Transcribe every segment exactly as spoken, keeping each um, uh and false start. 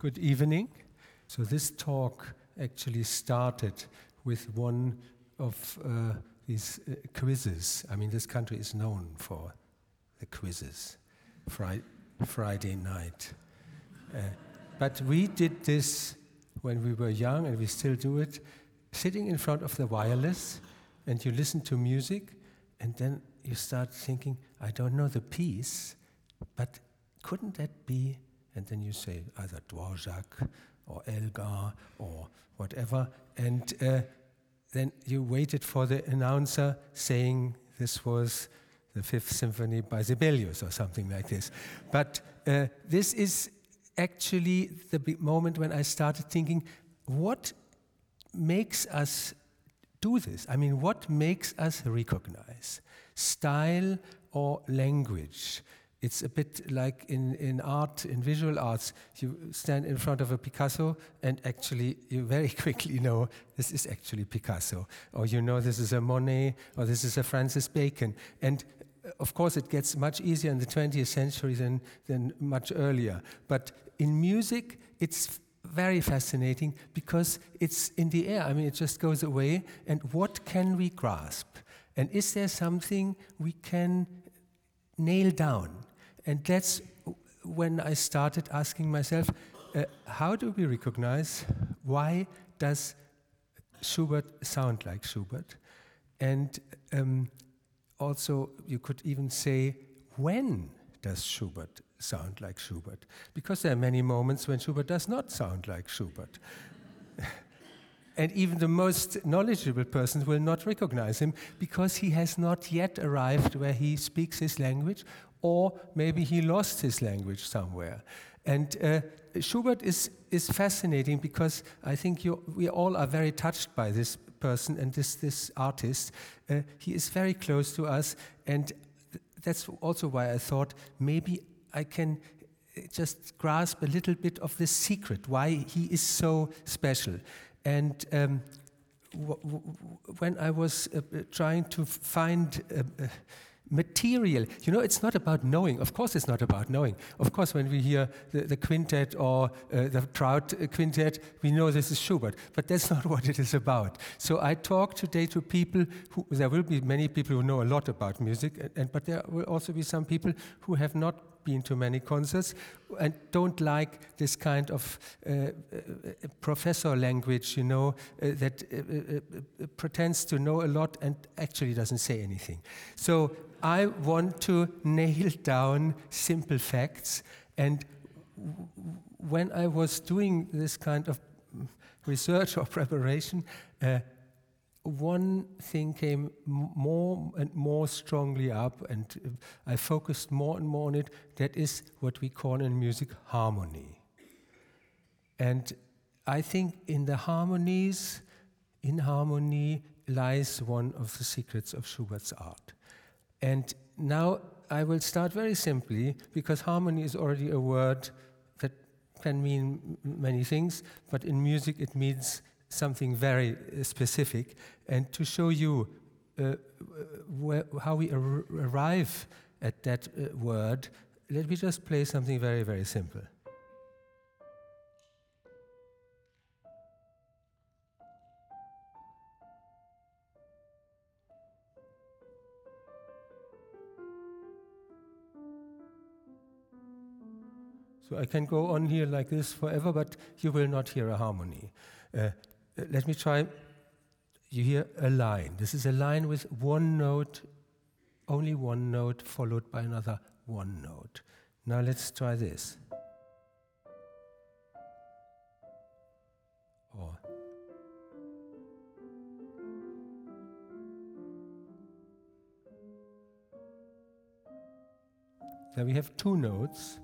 Good evening. So this talk actually started with one of uh, these uh, quizzes. I mean, this country is known for the quizzes, Fri- Friday night. Uh, but we did this when we were young, and we still do it, sitting in front of the wireless, and you listen to music, and then you start thinking, I don't know the piece, but couldn't that be? And then you say either Dvořák or Elgar or whatever, and uh, then you waited for the announcer saying this was the Fifth Symphony by Sibelius or something like this. But uh, this is actually the big moment when I started thinking, what makes us do this? I mean, what makes us recognize? Style or language? It's a bit like in, in art, in visual arts, you stand in front of a Picasso and actually you very quickly know this is actually Picasso, or you know this is a Monet, or this is a Francis Bacon. And of course it gets much easier in the twentieth century than, than much earlier. But in music, it's very fascinating because it's in the air. I mean, it just goes away. And what can we grasp? And is there something we can nail down? And that's when I started asking myself, uh, how do we recognize, why does Schubert sound like Schubert? And um, also, you could even say, when does Schubert sound like Schubert? Because there are many moments when Schubert does not sound like Schubert. And even the most knowledgeable person will not recognize him because he has not yet arrived where he speaks his language, or maybe he lost his language somewhere. And uh, Schubert is, is fascinating because I think you, we all are very touched by this person and this, this artist. Uh, he is very close to us, and th- that's also why I thought maybe I can just grasp a little bit of the secret, why he is so special. And um, w- w- when I was uh, trying to find uh, uh, material, you know, it's not about knowing. Of course it's not about knowing. Of course when we hear the, the quintet or uh, the Trout quintet, we know this is Schubert, but that's not what it is about. So I talk today to people who, there will be many people who know a lot about music, and, and but there will also be some people who have not been to many concerts and don't like this kind of uh, uh, professor language, you know, uh, that uh, uh, uh, pretends to know a lot and actually doesn't say anything. So I want to nail down simple facts, and w- when I was doing this kind of research or preparation, uh, one thing came more and more strongly up, and I focused more and more on it. That is what we call in music harmony. And I think in the harmonies, in harmony lies one of the secrets of Schubert's art. And now I will start very simply, because harmony is already a word that can mean many things, but in music it means something very specific, and to show you uh, where, how we ar- arrive at that uh, word, let me just play something very, very simple. So I can go on here like this forever, but you will not hear a harmony. Uh, Let me try. You hear a line. This is a line with one note, only one note, followed by another one note. Now let's try this. Or. Now we have two notes.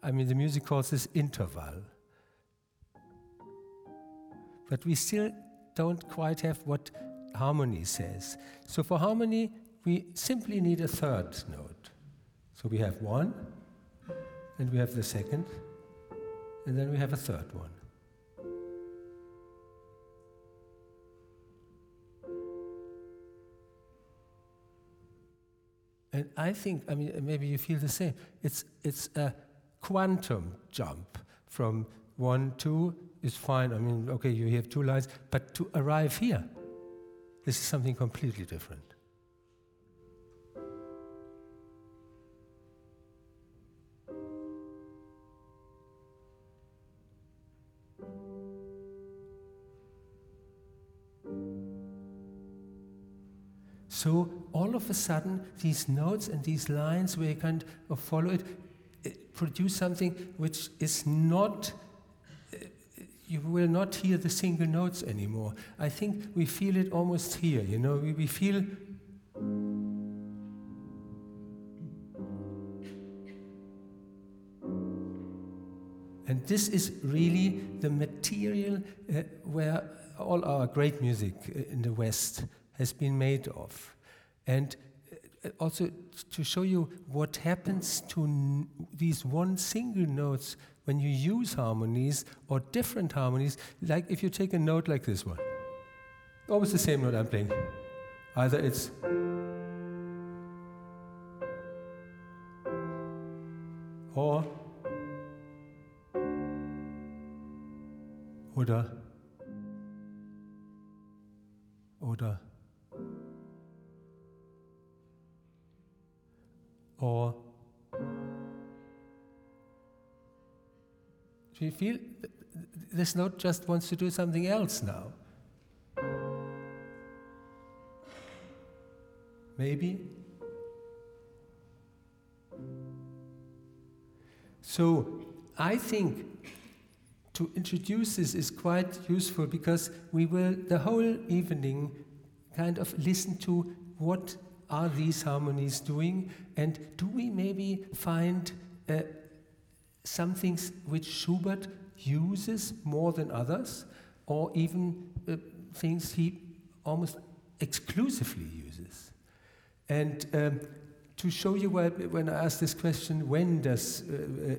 I mean, the music calls this interval. But we still don't quite have what harmony says. So for harmony, we simply need a third note. So we have one, and we have the second, and then we have a third one. And I think, I mean, maybe you feel the same. It's it's a quantum jump from one, two is fine. I mean, okay, you have two lines, but to arrive here, this is something completely different. So all of a sudden, these notes and these lines where you kind of follow it, it produce something which is not, you will not hear the single notes anymore. I think we feel it almost here, you know, we, we feel and this is really the material uh, where all our great music in the West has been made of. And also to show you what happens to n these one single notes when you use harmonies or different harmonies, like if you take a note like this one. Always the same note I'm playing. Either it's or oder oder or do you feel this note just wants to do something else now? Maybe. So I think to introduce this is quite useful because we will the whole evening kind of listen to what are these harmonies doing, and do we maybe find uh, some things which Schubert uses more than others, or even uh, things he almost exclusively uses? And um, to show you why, when I asked this question, when does uh, uh,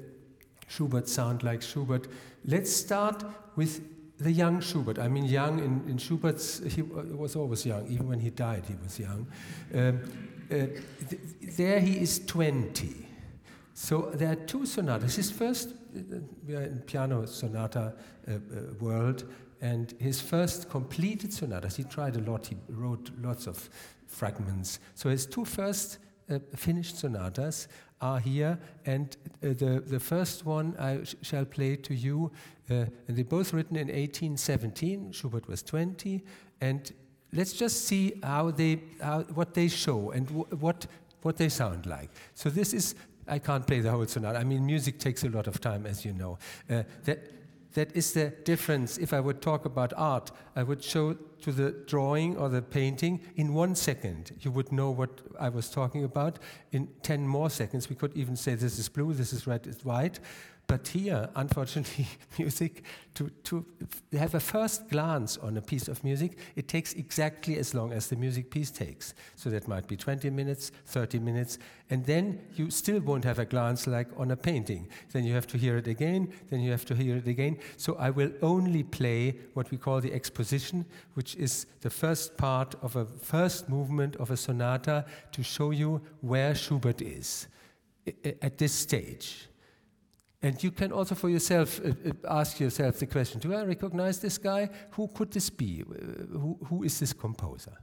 Schubert sound like Schubert, let's start with the young Schubert. I mean young in, in Schubert's, he was always young, even when he died he was young. Um, uh, th there he is twenty. So there are two sonatas. His first, uh, we are in piano sonata uh, uh, world, and his first completed sonatas, he tried a lot, he wrote lots of fragments. So his two first uh, finished sonatas are here, and uh, the, the first one I sh shall play to you, uh, and they're both written in eighteen seventeen, Schubert was twenty, and let's just see how they, how, what they show and w what, what they sound like. So this is, I can't play the whole sonata, I mean music takes a lot of time as you know. Uh, that, that is the difference. If I would talk about art, I would show to the drawing or the painting in one second. You would know what I was talking about. In ten more seconds, we could even say this is blue, this is red, it's white. But here, unfortunately, music, to, to have a first glance on a piece of music, it takes exactly as long as the music piece takes. So that might be twenty minutes, thirty minutes, and then you still won't have a glance like on a painting. Then you have to hear it again, then you have to hear it again. So I will only play what we call the exposition, which is the first part of a first movement of a sonata to show you where Schubert is at this stage. And you can also for yourself uh, ask yourself the question, do I recognize this guy? Who could this be? Uh, who, who is this composer?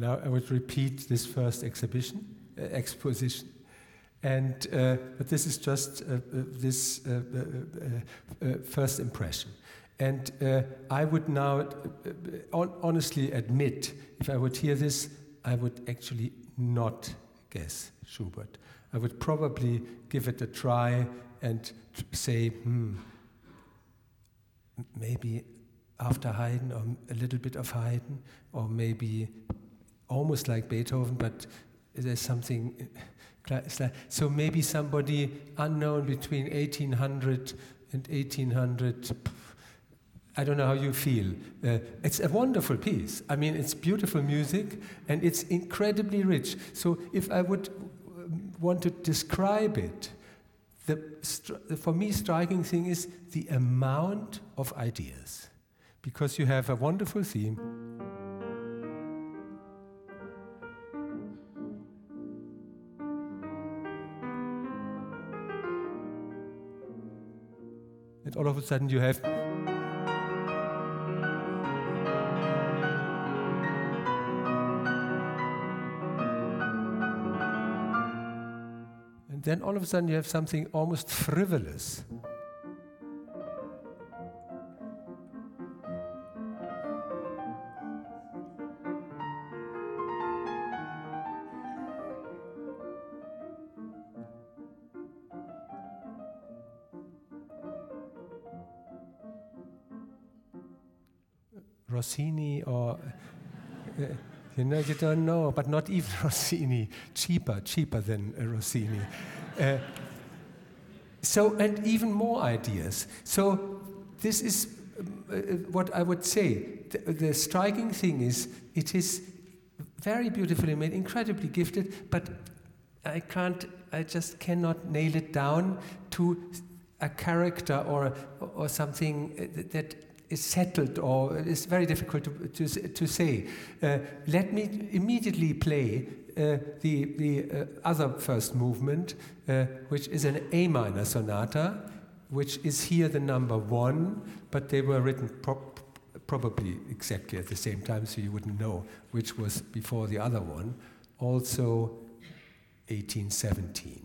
And now I would repeat this first exhibition, uh, exposition. And uh, but this is just uh, uh, this uh, uh, uh, first impression. And uh, I would now uh, honestly admit, if I would hear this, I would actually not guess Schubert. I would probably give it a try and say, hmm, maybe after Haydn, or a little bit of Haydn, or maybe almost like Beethoven, but there's something. So maybe somebody unknown between eighteen hundred and eighteen hundred. I don't know how you feel. Uh, it's a wonderful piece. I mean, it's beautiful music, and it's incredibly rich. So if I would want to describe it, the, the for me striking thing is the amount of ideas, because you have a wonderful theme. And all of a sudden you have... And then all of a sudden you have something almost frivolous. Rossini or, uh, you know, you don't know, but not even Rossini, cheaper, cheaper than uh, Rossini. Uh, so, and even more ideas. So this is uh, what I would say. The, the striking thing is, it is very beautifully made, incredibly gifted, but I can't, I just cannot nail it down to a character or, or something that is settled, or it's very difficult to to, to say. Uh, let me immediately play uh, the the uh, other first movement, uh, which is an A minor sonata, which is here the number one, but they were written pro- probably exactly at the same time, so you wouldn't know which was before the other one. Also, eighteen seventeen.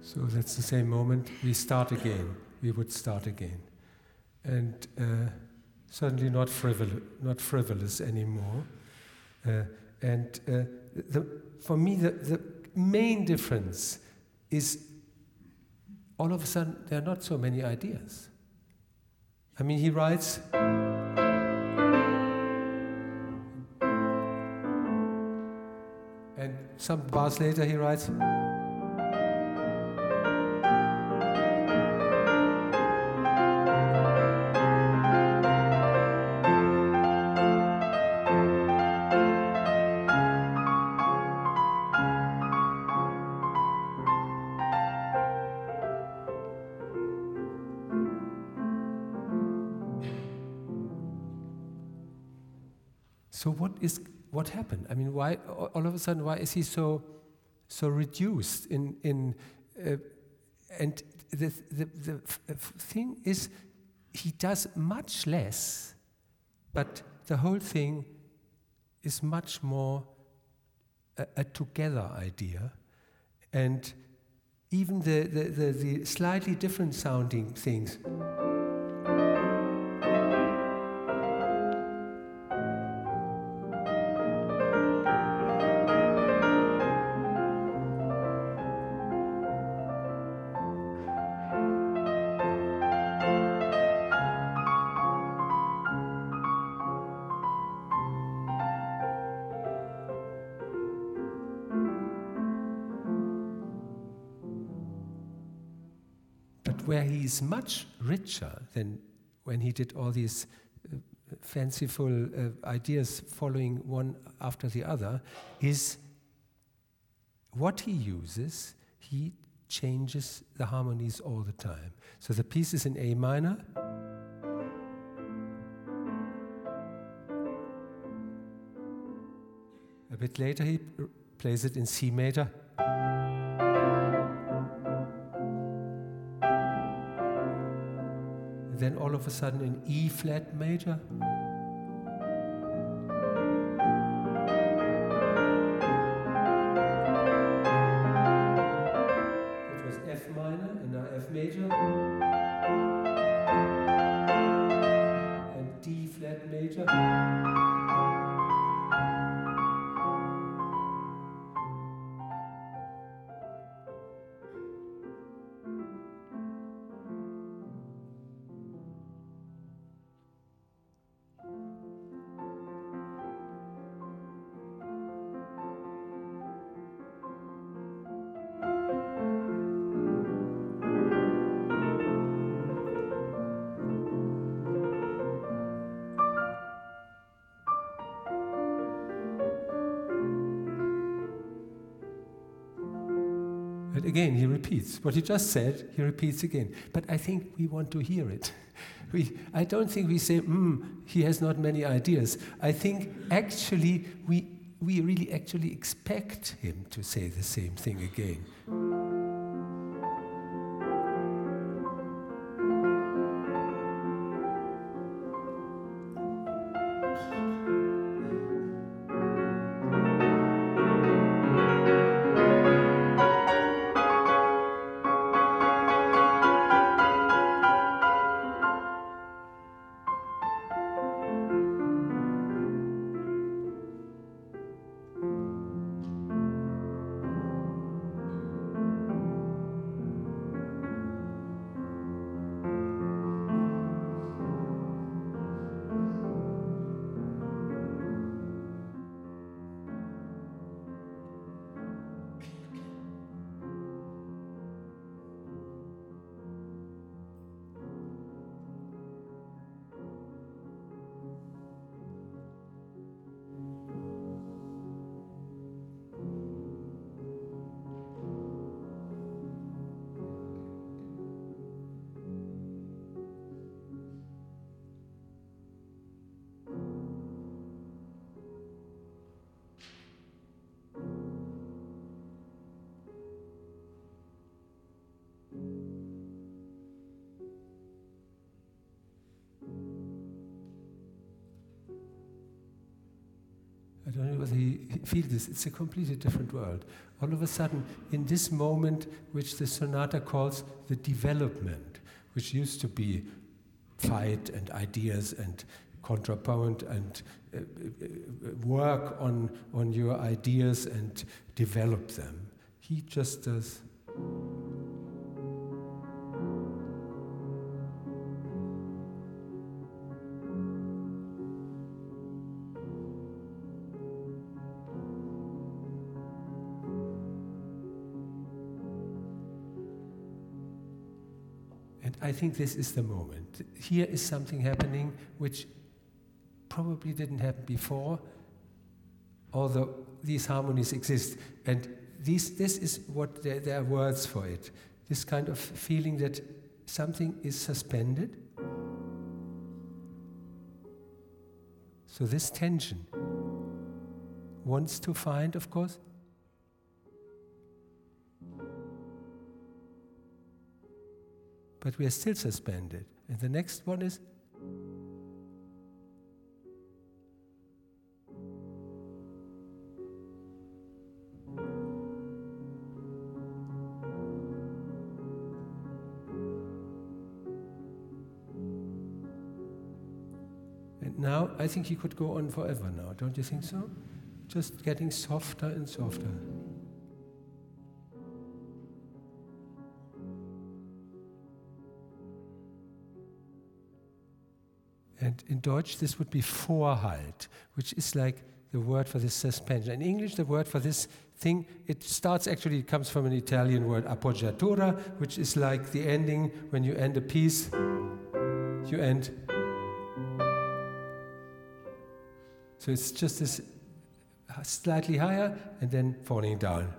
So that's the same moment. We start again. We would start again, and uh, certainly not frivol, not frivolous anymore. Uh, And uh, the, for me, the, the main difference is all of a sudden there are not so many ideas. I mean, he writes... And some bars later he writes... So what is what happened? I mean, why all of a sudden? Why is he so so reduced? In in uh, and the the the thing is, he does much less, but the whole thing is much more a, a together idea, and even the the, the, the slightly different sounding things. Where he is much richer than when he did all these uh, fanciful uh, ideas following one after the other, is what he uses, he changes the harmonies all the time. So the piece is in A minor. A bit later he r- plays it in C major. Then all of a sudden in E flat major. It was F minor and now F major. And D flat major. But again, he repeats. What he just said, he repeats again. But I think we want to hear it. we, I don't think we say, hmm, he has not many ideas. I think actually we we really actually expect him to say the same thing again. I don't know whether he feels this. It's a completely different world. All of a sudden, in this moment, which the sonata calls the development, which used to be fight and ideas and contrapoint and uh, work on, on your ideas and develop them. He just does. I think this is the moment. Here is something happening which probably didn't happen before, although these harmonies exist. And these, this is what there, there are words for it. This kind of feeling that something is suspended. So this tension wants to find, of course, but we are still suspended. And the next one is. And now I think he could go on forever now, don't you think so? Just getting softer and softer. And in Deutsch, this would be Vorhalt, which is like the word for this suspension. In English, the word for this thing, it starts actually, it comes from an Italian word, appoggiatura, which is like the ending. When you end a piece, you end. So it's just this slightly higher and then falling down.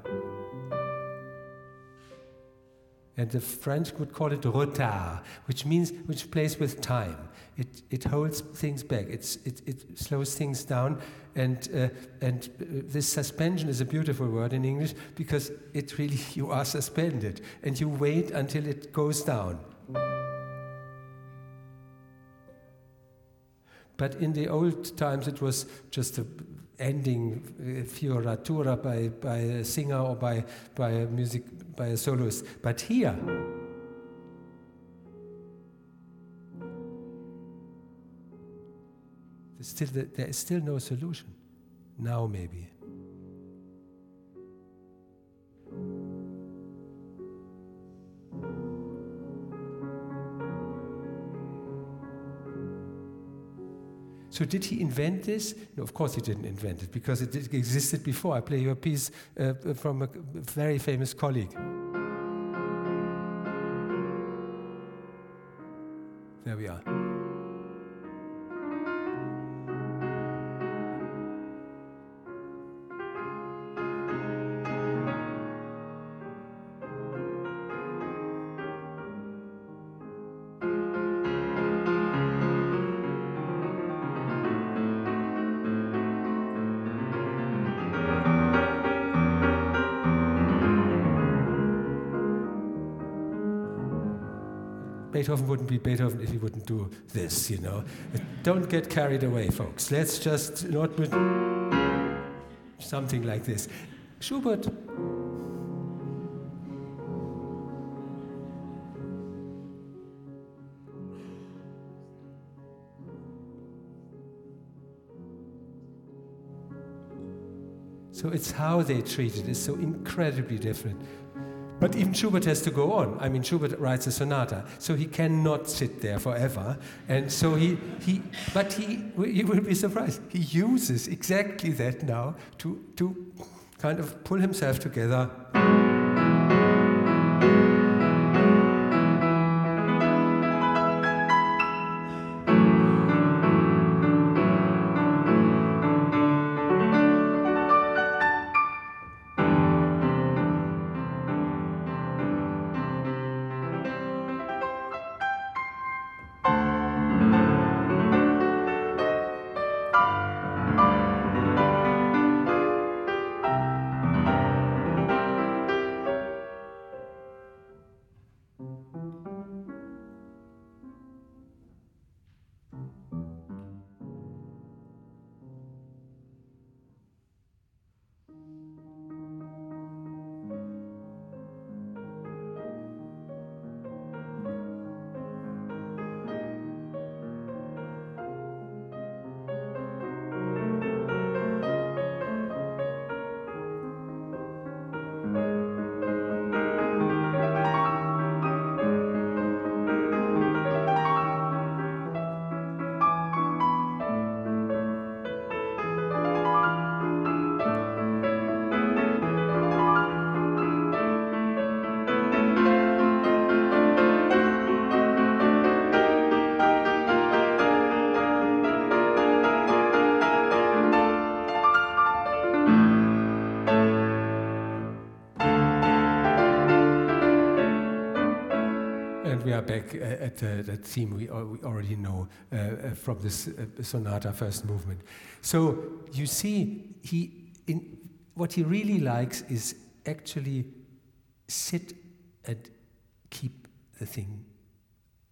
And the French would call it retard, which means, which plays with time. It it holds things back. It's, it it slows things down. And uh, and uh, this suspension is a beautiful word in English because it really, you are suspended and you wait until it goes down. But in the old times, it was just a ending uh, fioratura by, by a singer or by, by a music, by a soloist. But here, there's still the, there is still no solution. Now maybe. So did he invent this? No, of course he didn't invent it, because it existed before. I play you a piece uh, from a very famous colleague. There we are. Beethoven wouldn't be Beethoven if he wouldn't do this, you know. Don't get carried away, folks. Let's just not... something like this. Schubert. So it's how they treat it. It's so incredibly different. But even Schubert has to go on. I mean, Schubert writes a sonata, so he cannot sit there forever. And so he, he but he, you will be surprised, he uses exactly that now to, to kind of pull himself together. we are back at the, the theme we already know uh, from this uh, sonata first movement. So you see, he in what he really likes is actually sit and keep the thing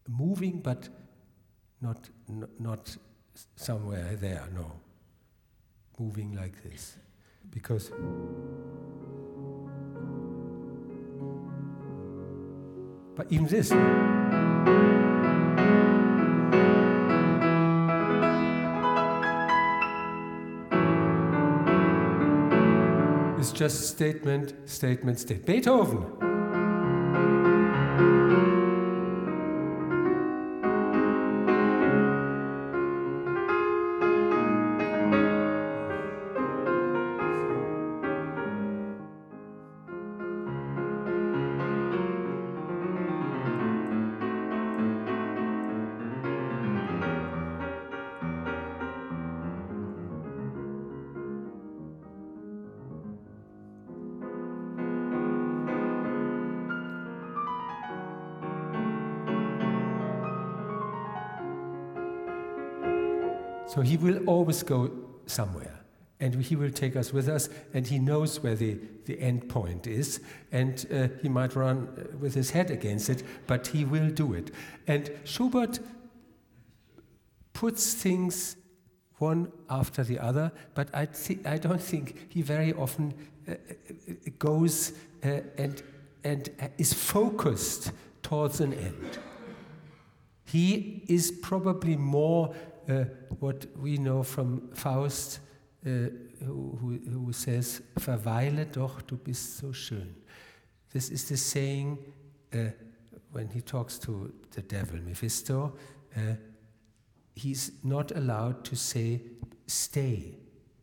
moving, but not not somewhere there. No, moving like this, because. But even this. It's just statement, statement, statement. Beethoven. So he will always go somewhere, and he will take us with us, and he knows where the, the end point is, and uh, he might run with his head against it, but he will do it. And Schubert puts things one after the other, but I, th- I don't think he very often uh, goes uh, and, and is focused towards an end. He is probably more Uh, what we know from Faust, uh, who, who says, "Verweile doch, du bist so schön." This is the saying uh, when he talks to the devil, Mephisto. Uh, he's not allowed to say, "Stay,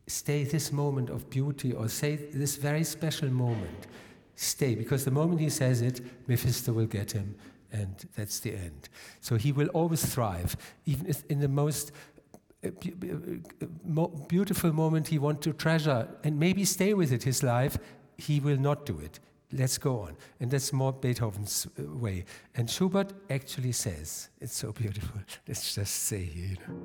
stay this moment of beauty," or "Say this very special moment, stay," because the moment he says it, Mephisto will get him. And that's the end. So he will always thrive, even if in the most beautiful moment he wants to treasure and maybe stay with it his life, he will not do it. Let's go on. And that's more Beethoven's way. And Schubert actually says, it's so beautiful, let's just say here. You know.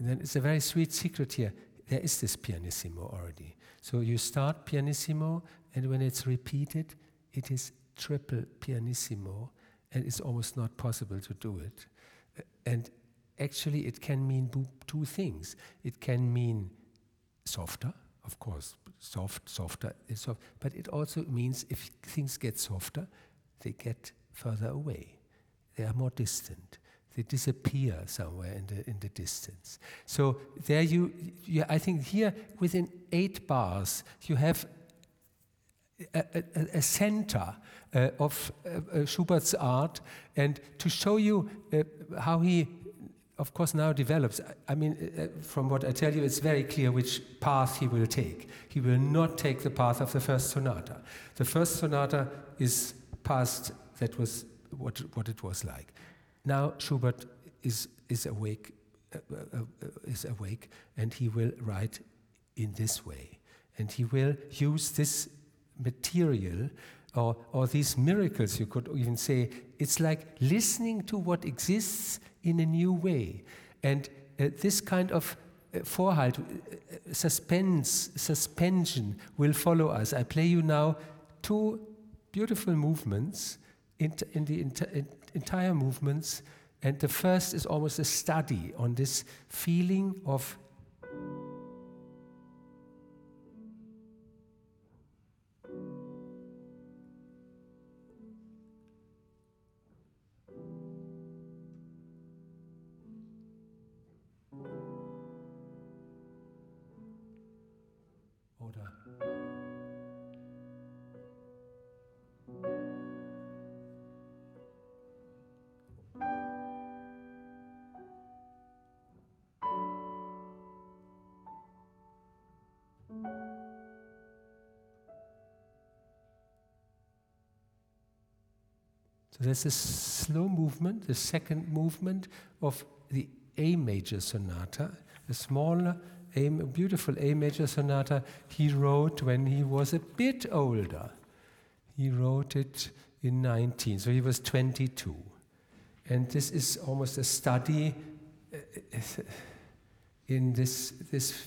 And then it's a very sweet secret here. There is this pianissimo already. So you start pianissimo, and when it's repeated, it is triple pianissimo, and it's almost not possible to do it. And actually, it can mean two things. It can mean softer, of course, soft, softer, soft. But it also means if things get softer, they get further away. They are more distant. They disappear somewhere in the in the distance. So there you, you I think here within eight bars you have a, a, a center uh, of uh, Schubert's art, and to show you uh, how he, of course, now develops. I, I mean, uh, from what I tell you, it's very clear which path he will take. He will not take the path of the first sonata. The first sonata is past. That was what what it was like. Now Schubert is is awake, uh, uh, is awake, and he will write in this way, and he will use this material, or or these miracles. You could even say it's like listening to what exists in a new way, and uh, this kind of uh, Vorhalt, uh, suspense, suspension will follow us. I play you now two beautiful movements in, t- in the. In t- in entire movements, and the first is almost a study on this feeling of there's a slow movement, the second movement of the A major sonata, a smaller A, beautiful A major sonata he wrote when he was a bit older. He wrote it in nineteen, so he was twenty-two. And this is almost a study in this this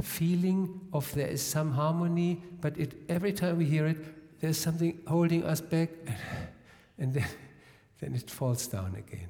feeling of there is some harmony, but it, every time we hear it, there's something holding us back, and then, then it falls down again.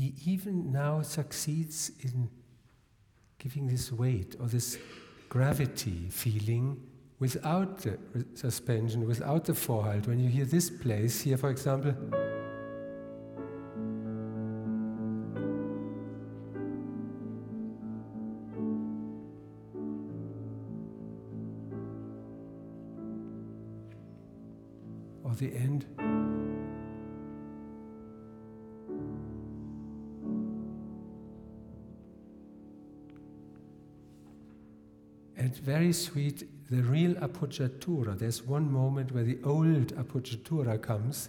He even now succeeds in giving this weight or this gravity feeling without the suspension, without the Vorhalt. When you hear this place here, for example, or the end. very sweet, the real appoggiatura. There's one moment where the old appoggiatura comes,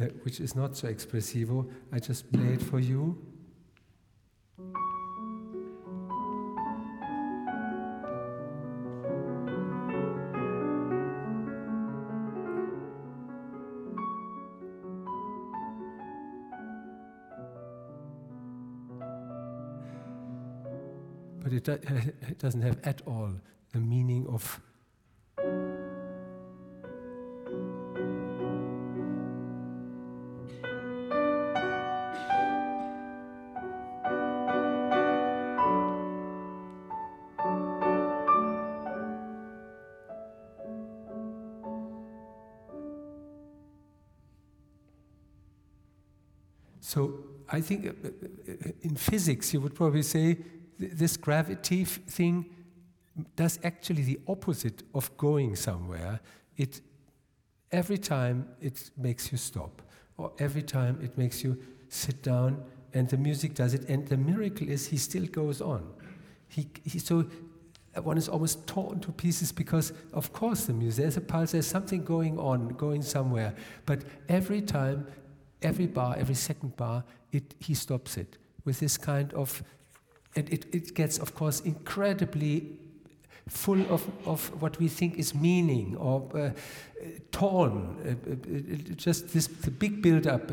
uh, which is not so expressivo. I just play it for you. But it, do, it doesn't have at all the meaning of. So I think in physics you would probably say, this gravity thing does actually the opposite of going somewhere. It every time it makes you stop, or every time it makes you sit down, and the music does it. And the miracle is he still goes on. He, he so one is almost torn to pieces because, of course, the music, there's a pulse, there's something going on, going somewhere. But every time, every bar, every second bar, it he stops it with this kind of. And it, it gets, of course, incredibly full of, of what we think is meaning, or uh, torn. Uh, it, it just this the big build-up.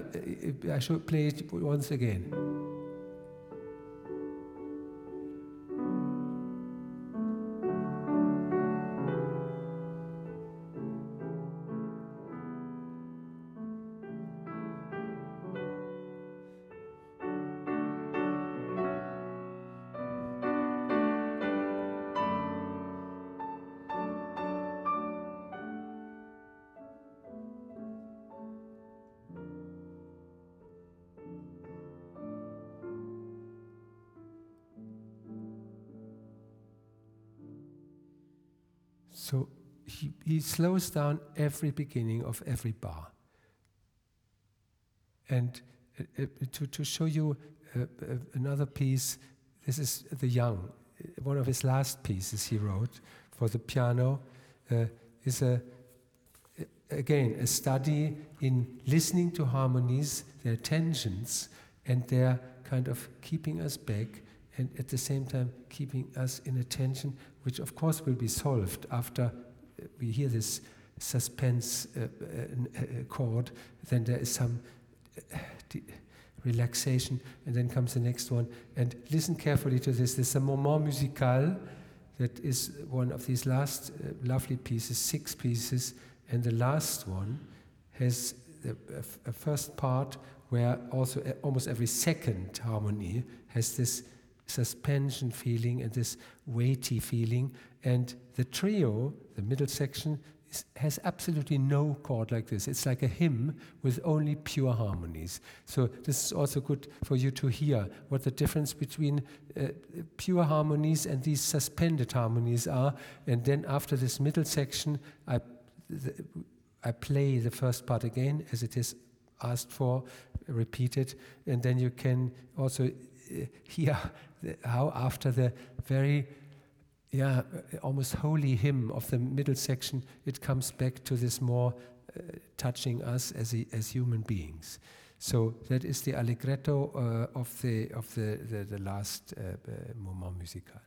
I should play it once again. So he, he slows down every beginning of every bar. And uh, to, to show you uh, another piece, this is The Young, one of his last pieces he wrote for the piano, uh, is a, again, a study in listening to harmonies, their tensions, and their kind of keeping us back, and at the same time keeping us in a tension, which of course will be solved after we hear this suspense uh, uh, chord. Then there is some uh, de- relaxation, and then comes the next one. And listen carefully to this. There's a moment musical that is one of these last uh, lovely pieces, six pieces, and the last one has the, a, a first part where also uh, almost every second harmony has this suspension feeling and this weighty feeling, and the trio, the middle section, is, has absolutely no chord like this. It's like a hymn with only pure harmonies. So this is also good for you to hear what the difference between uh, pure harmonies and these suspended harmonies are. And then after this middle section, I, the, I play the first part again as it is asked for, repeated, and then you can also hear how after the very, yeah, almost holy hymn of the middle section, it comes back to this more uh, touching us as a, as human beings. So that is the allegretto uh, of the of the the, the last uh, uh, moment musical.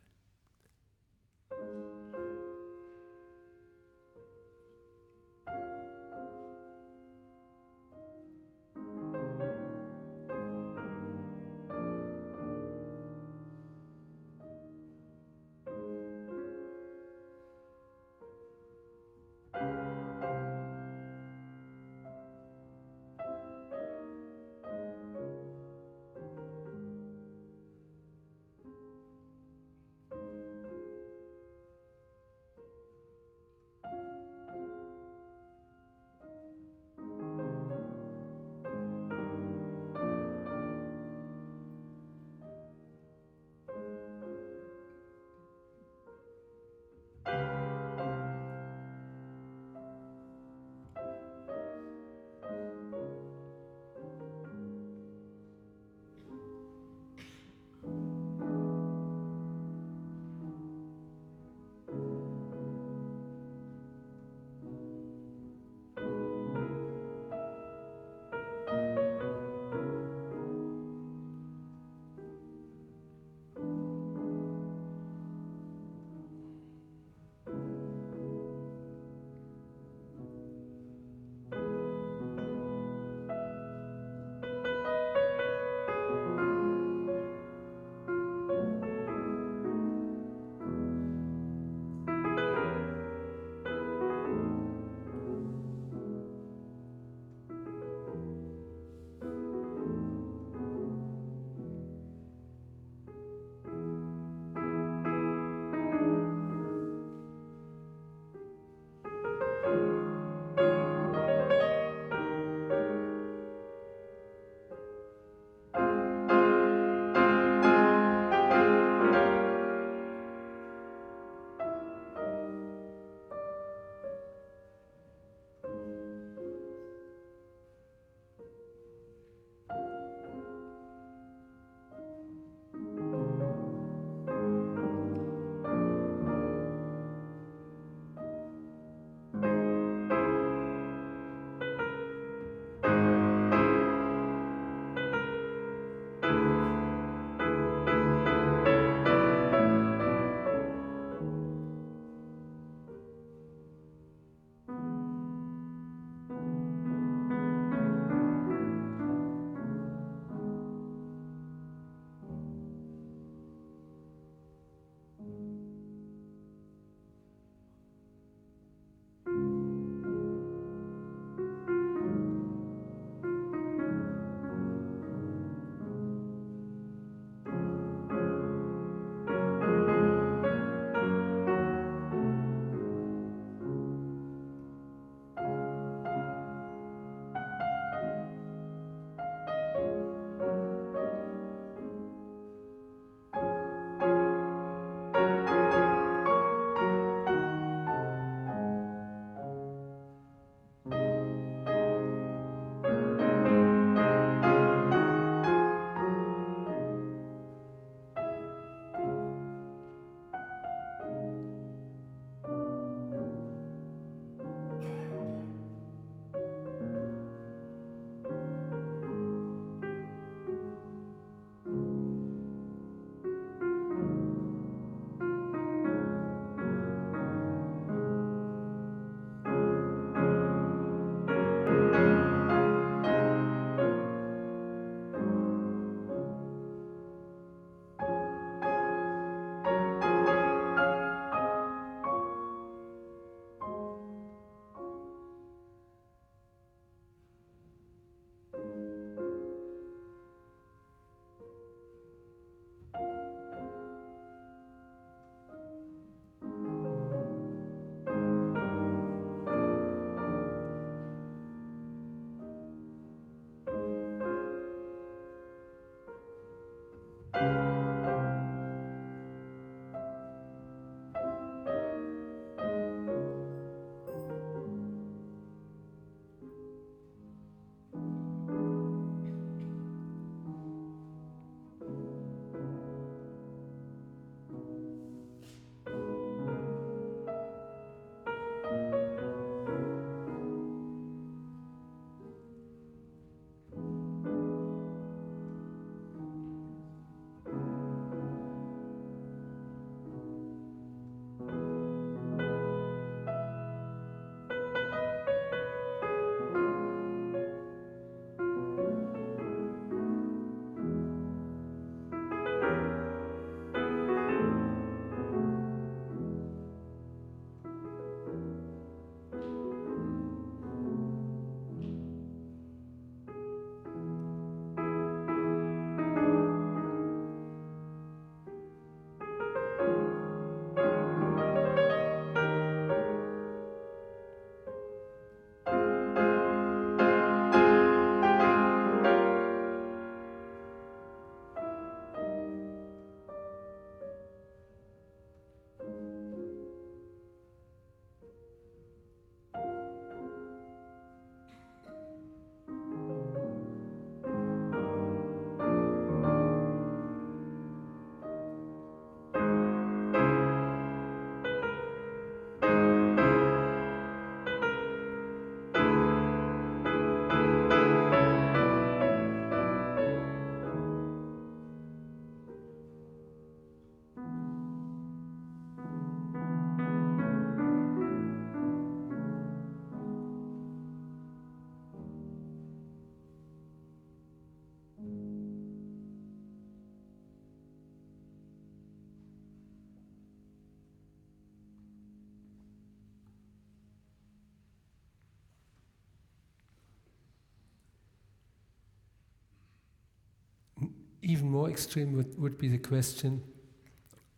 Even more extreme would, would be the question,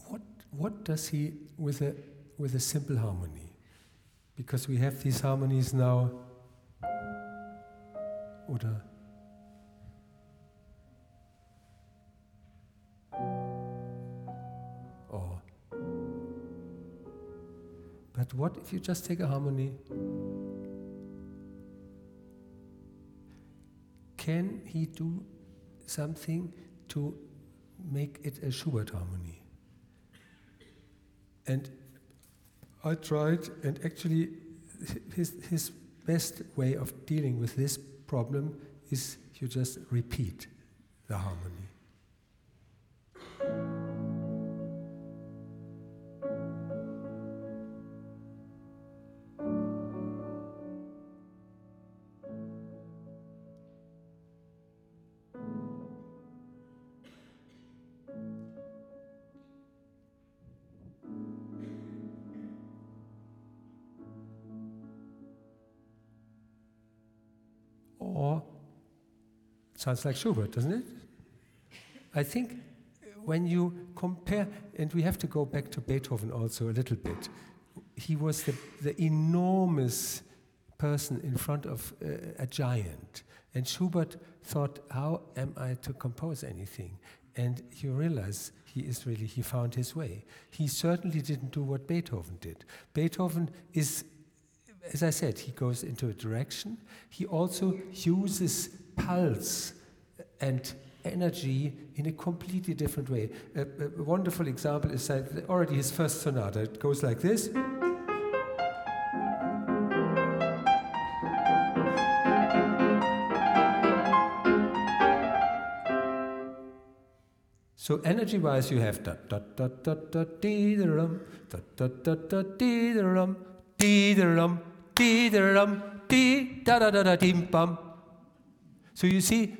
what what does he with a with a simple harmony? Because we have these harmonies now, oder? Or. But what if you just take a harmony? Can he do something to make it a Schubert harmony? And I tried, and actually his his best way of dealing with this problem is you just repeat the harmony. Sounds like Schubert, doesn't it? I think when you compare, and we have to go back to Beethoven also a little bit. He was the, the enormous person in front of uh, a giant. And Schubert thought, how am I to compose anything? And you realize he is really, he found his way. He certainly didn't do what Beethoven did. Beethoven is, as I said, he goes into a direction. He also uses pulse and energy in a completely different way. A, a wonderful example is that already his first sonata, it goes like this. So energy-wise you have da da da da da dee da rum, da da da da dee da rum, dee da rum, dee da rum, dee da da da da dim bum. So you see,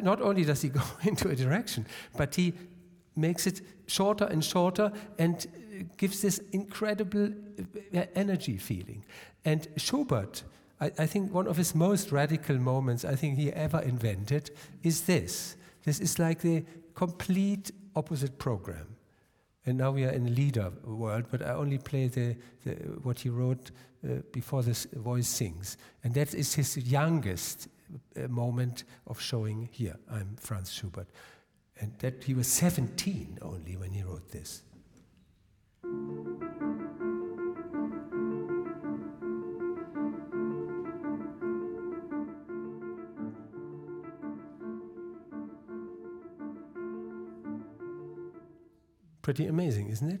not only does he go into a direction, but he makes it shorter and shorter and gives this incredible energy feeling. And Schubert, I, I think one of his most radical moments I think he ever invented is this. This is like the complete opposite program. And now we are in Lieder world, but I only play the, the what he wrote uh, before this voice sings. And that is his youngest A moment of showing here, I'm Franz Schubert. and that he was seventeen only when he wrote this. Pretty amazing, isn't it?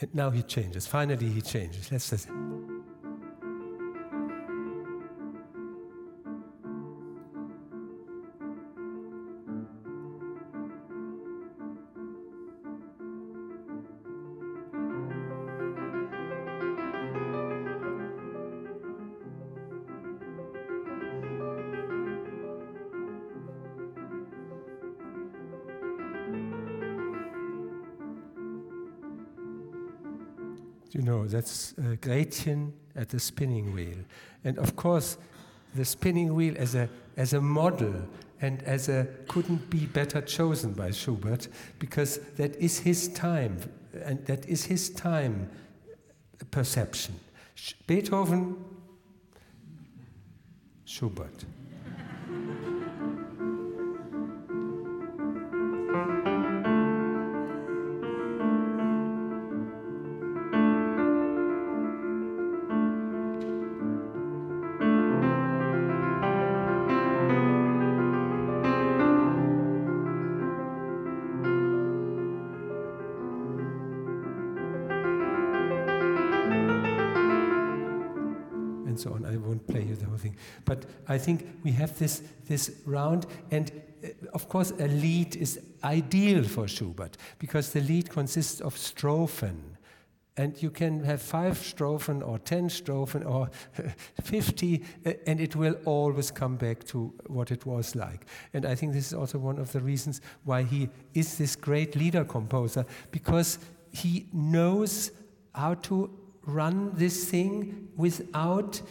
And now he changes. Finally, he changes. Let's just. You know, that's uh, Gretchen at the spinning wheel. And of course, the spinning wheel as a as a model and as a couldn't be better chosen by Schubert, because that is his time, and that is his time perception. Sh- Beethoven, Schubert. But I think we have this this round, and uh, of course a lied is ideal for Schubert, because the lied consists of strophen, and you can have five strophen or ten strophen or fifty, uh, and it will always come back to what it was like. And I think this is also one of the reasons why he is this great lieder composer, because he knows how to run this thing without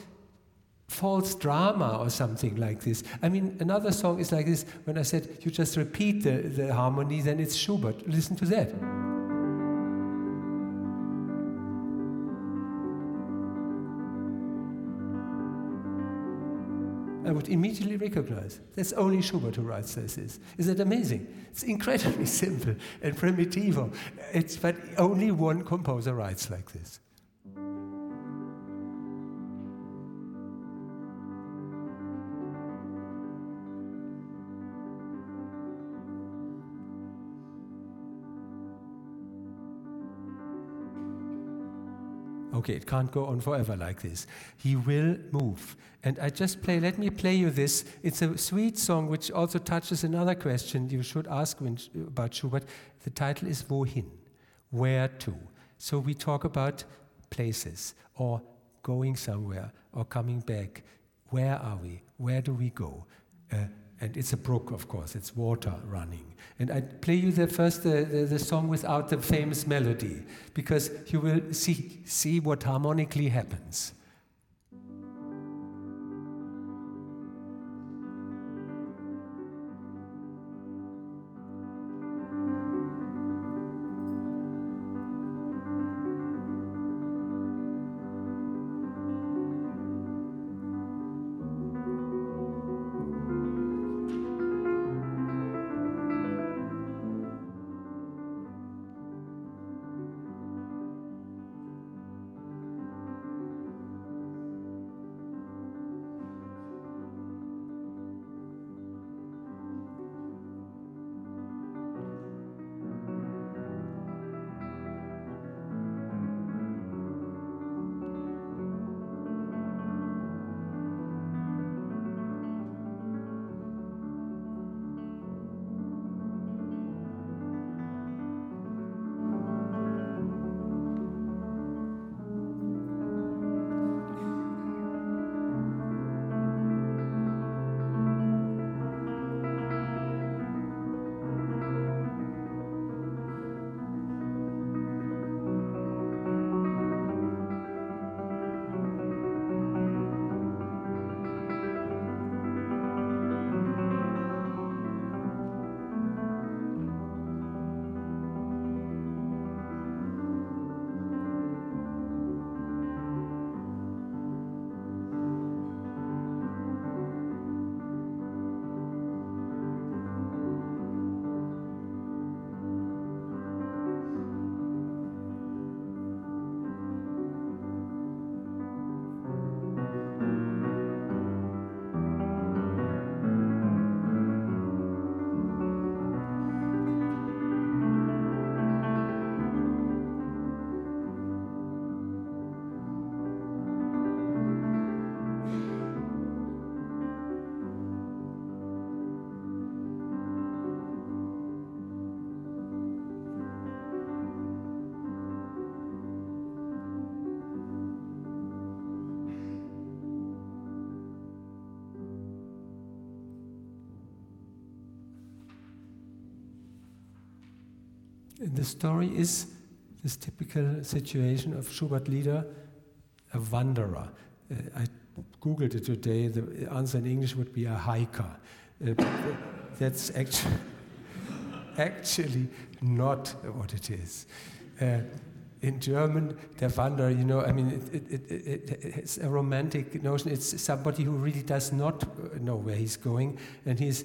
false drama or something like this. I mean, another song is like this. When I said you just repeat the, the harmony, then it's Schubert. Listen to that. I would immediately recognize that's only Schubert who writes this. Is that amazing? It's incredibly simple and primitivo. It's but only one composer writes like this. Okay, it can't go on forever like this. He will move. And I just play, let me play you this. It's a sweet song which also touches another question you should ask when, about Schubert. The title is Wohin, where to. So we talk about places or going somewhere or coming back. Where are we? Where do we go? Uh, and it's a brook, of course, it's water running. And I play you the first the, the, the song without the famous melody, because you will see see what harmonically happens. the story is this typical situation of Schubert leader, a wanderer. Uh, I Googled it today. The answer in English would be a hiker. Uh, that's actually, actually not what it is. Uh, in German, der Wanderer, you know, I mean, it, it, it, it, it's a romantic notion. It's somebody who really does not know where he's going, and he's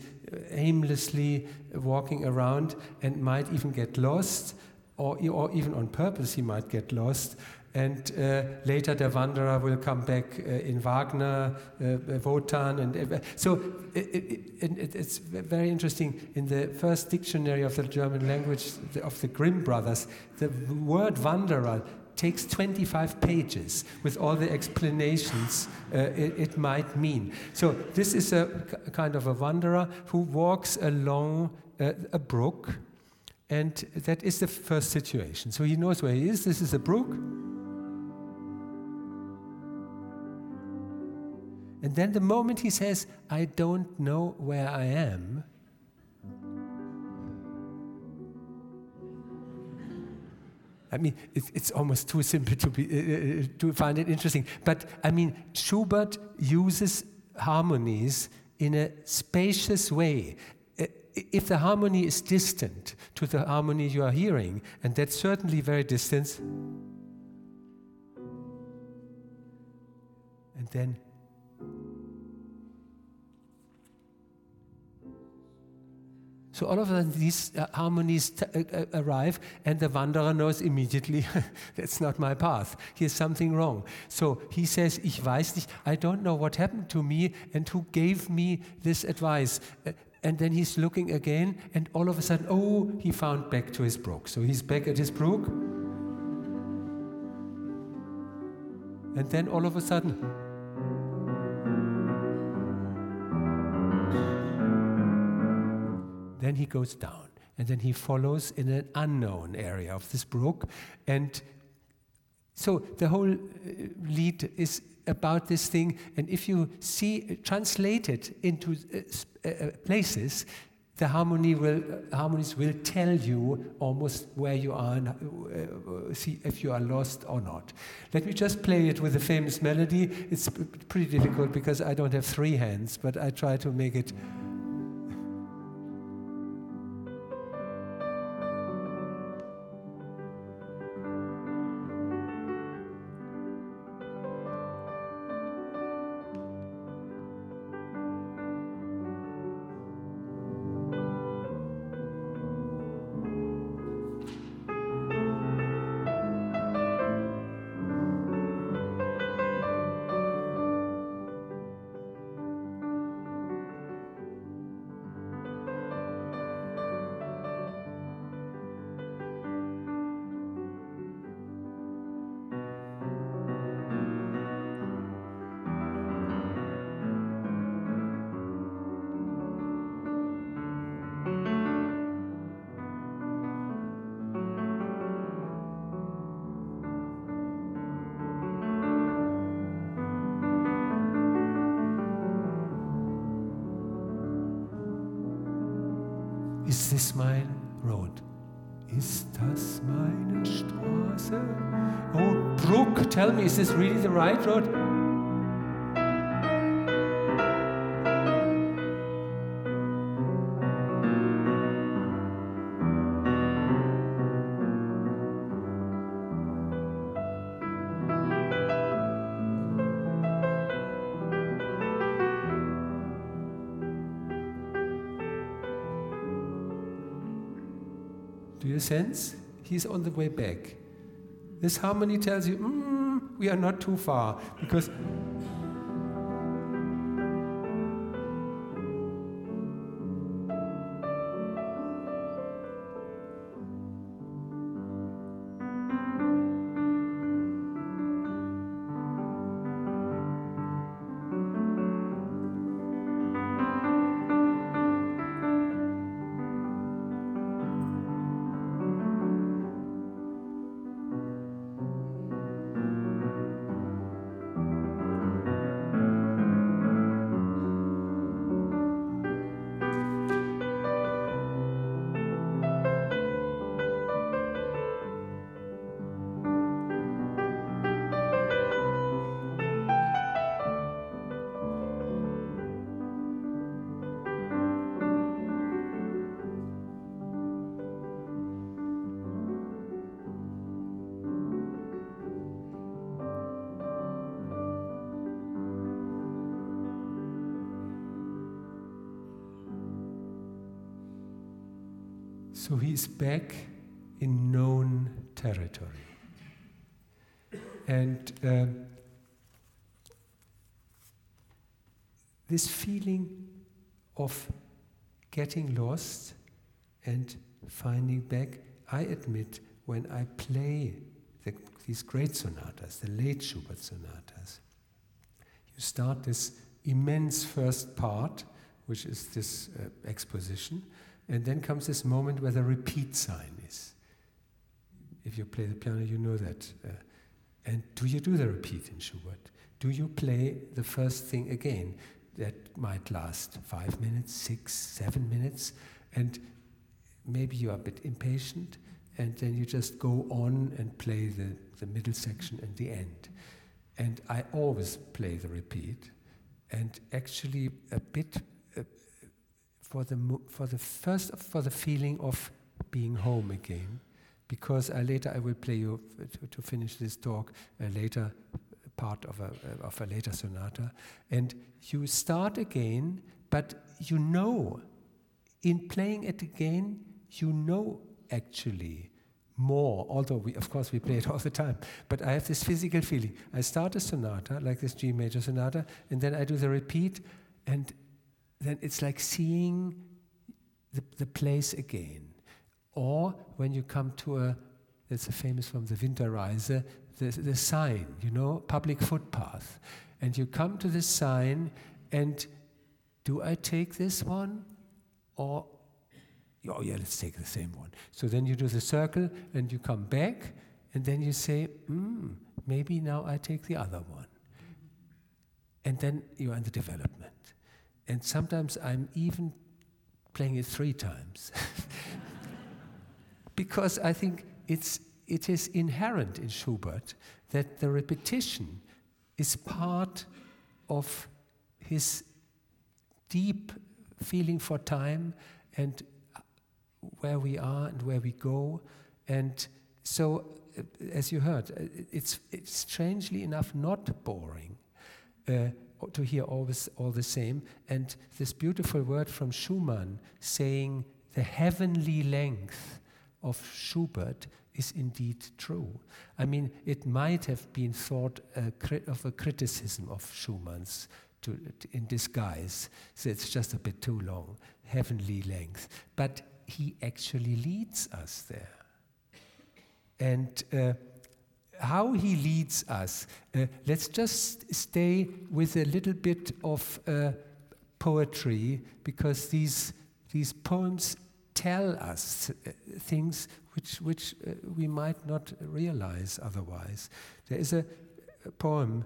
aimlessly walking around and might even get lost, or, or even on purpose he might get lost. And uh, later, the Wanderer will come back uh, in Wagner, uh, Wotan, and uh, so it, it, it, it's very interesting. In the first dictionary of the German language of the Grimm brothers, the word Wanderer takes twenty-five pages with all the explanations uh, it, it might mean. So this is a kind of a wanderer who walks along uh, a brook, and that is the first situation. So he knows where he is. This is a brook. And then the moment he says, I don't know where I am, I mean, it's, it's almost too simple to be uh, to find it interesting. But I mean, Schubert uses harmonies in a spacious way. If the harmony is distant to the harmony you are hearing, and that's certainly very distant, and then so all of a sudden these uh, harmonies t- uh, arrive, and the wanderer knows immediately, that's not my path, here's something wrong. So he says, ich weiß nicht, I don't know what happened to me and who gave me this advice. Uh, and then he's looking again, and all of a sudden, oh, he found back to his brook. So he's back at his brook. And then all of a sudden, then he goes down, and then he follows in an unknown area of this brook. And so the whole lied is about this thing. And if you see, translate it into places, the harmony will, harmonies will tell you almost where you are and see if you are lost or not. Let me just play it with a famous melody. It's pretty difficult because I don't have three hands, but I try to make it. Ist das mein Road? Ist das meine Straße? Oh, Brook, tell me, is this really the right road? Sense, he's on the way back. This harmony tells you, mm, we are not too far, because So he is back in known territory. And uh, this feeling of getting lost and finding back, I admit, when I play the, these great sonatas, the late Schubert sonatas, you start this immense first part, which is this uh, exposition, and then comes this moment where the repeat sign is. If you play the piano, you know that. Uh, and do you do the repeat in Schubert? Do you play the first thing again? That might last five minutes, six, seven minutes, and maybe you are a bit impatient, and then you just go on and play the, the middle section and the end. And I always play the repeat, and actually a bit uh, for the mo- for the first for the feeling of being home again, because I later I will play you to, to finish this talk uh, later. Part of a, of a later sonata, and you start again, but you know, in playing it again, you know actually more, although we, of course we play it all the time, but I have this physical feeling. I start a sonata, like this G major sonata, and then I do the repeat, and then it's like seeing the, the place again. Or when you come to a, that's a famous from the Winterreise, The, the sign, you know, public footpath. And you come to the sign, and do I take this one? Or, oh yeah, let's take the same one. So then you do the circle, and you come back, and then you say, hmm, maybe now I take the other one. And then you're in the development. And sometimes I'm even playing it three times. Because I think it's It is inherent in Schubert that the repetition is part of his deep feeling for time and where we are and where we go. And so, uh, as you heard, it's, it's strangely enough not boring uh, to hear always all the same. And this beautiful word from Schumann saying the heavenly length of Schubert is indeed true. I mean, it might have been thought a cri- of a criticism of Schumann's to, to, in disguise, so it's just a bit too long, heavenly length. But he actually leads us there. And uh, how he leads us, uh, let's just stay with a little bit of uh, poetry, because these these poems tell us uh, things which which uh, we might not realize otherwise. There is a, a poem,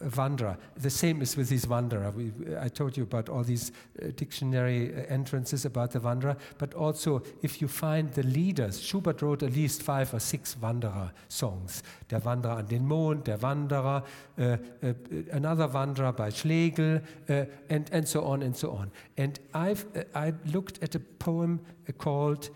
a Wanderer. The same is with this Wanderer. We, I told you about all these uh, dictionary uh, entrances about the Wanderer, but also if you find the leaders, Schubert wrote at least five or six Wanderer songs. Der Wanderer an den Mond, Der Wanderer, uh, uh, another Wanderer by Schlegel, uh, and, and so on and so on. And I've uh, I looked at a poem uh, called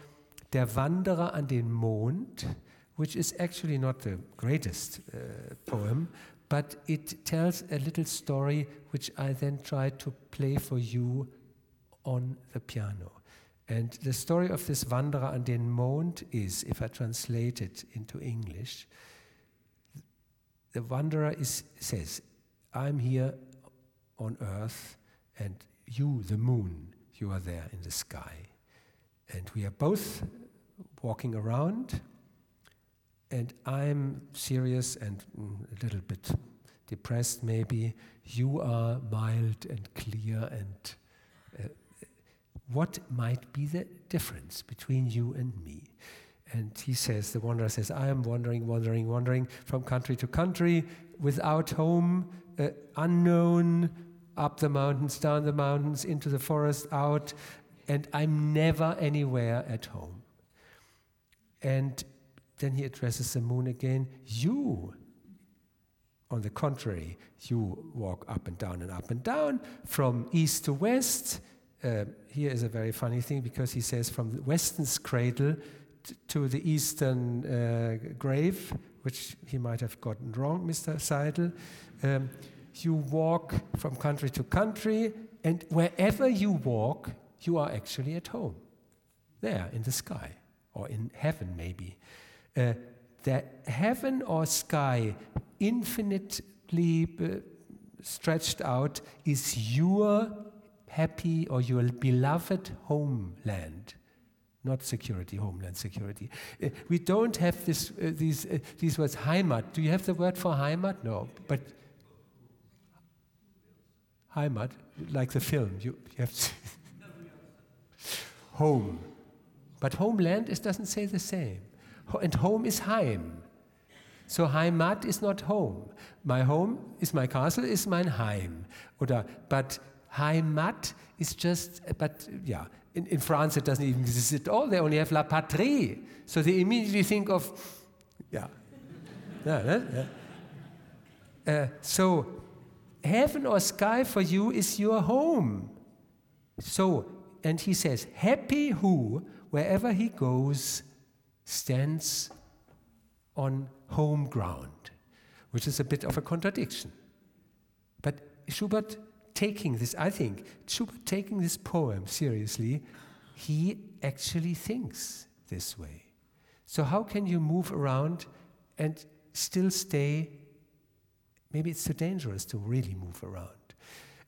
Der Wanderer an den Mond, which is actually not the greatest uh, poem, but it tells a little story which I then try to play for you on the piano. And the story of this Wanderer an den Mond is, if I translate it into English, the Wanderer is, says, I'm here on earth, and you, the moon, you are there in the sky. And we are both walking around, and I'm serious and mm, a little bit depressed maybe. You are mild and clear, and uh, what might be the difference between you and me? And he says, the wanderer says, I am wandering, wandering, wandering from country to country, without home, uh, unknown, up the mountains, down the mountains, into the forest, out, and I'm never anywhere at home. And then he addresses the moon again. You, on the contrary, you walk up and down and up and down from east to west. Uh, here is a very funny thing, because he says from the western's cradle t- to the eastern uh, grave, which he might have gotten wrong, Mister Seidel. Um, you walk from country to country, and wherever you walk, you are actually at home. there in the sky, or in heaven maybe. Uh, the heaven or sky, infinitely uh, stretched out, is your happy or your beloved homeland. Not security, homeland security. Uh, we don't have this, uh, these, uh, these words, Heimat. Do you have the word for Heimat? No, but Heimat, like the film, you, you have to home. But homeland is, doesn't say the same. Ho- and home is Heim. So Heimat is not home. My home is my castle, is mein Heim. Oder, but Heimat is just, but yeah, in, in France it doesn't even exist at all. They only have La Patrie. So they immediately think of, yeah. yeah, yeah, yeah. Uh, so heaven or sky for you is your home. So, and he says, happy who, wherever he goes, stands on home ground, which is a bit of a contradiction. But Schubert taking this, I think, Schubert taking this poem seriously, he actually thinks this way. So how can you move around and still stay? Maybe it's too dangerous to really move around.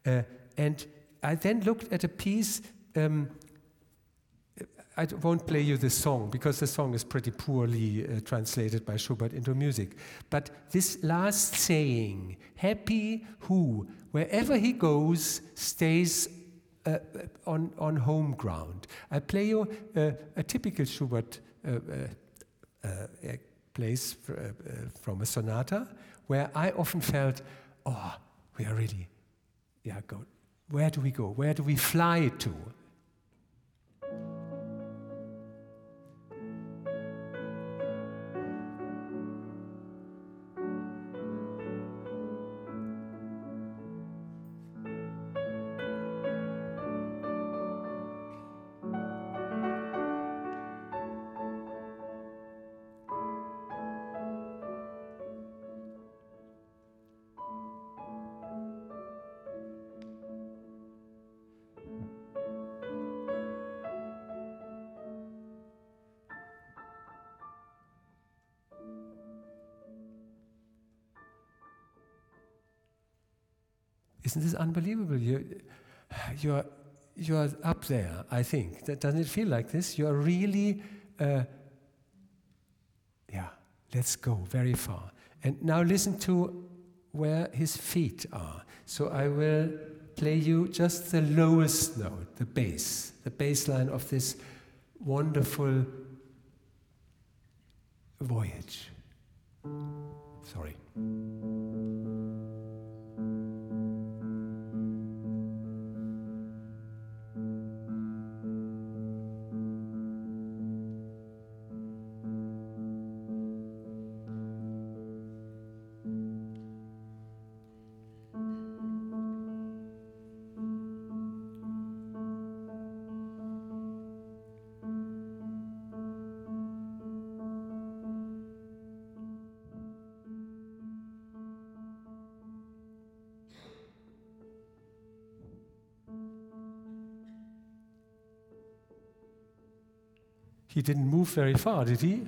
Uh, and I then looked at a piece. Um, I won't play you the song, because the song is pretty poorly uh, translated by Schubert into music. But this last saying, happy who, wherever he goes, stays uh, on, on home ground. I play you uh, a typical Schubert uh, uh, uh, place fr- uh, from a sonata, where I often felt, oh, we are really, yeah, go. Where do we go? Where do we fly to? Isn't this unbelievable? You, you're, you're up there, I think. That, doesn't it feel like this? You're really, uh, yeah, let's go very far. And now listen to where his feet are. So I will play you just the lowest note, the bass, the bass line of this wonderful voyage. Sorry. He didn't move very far, did he?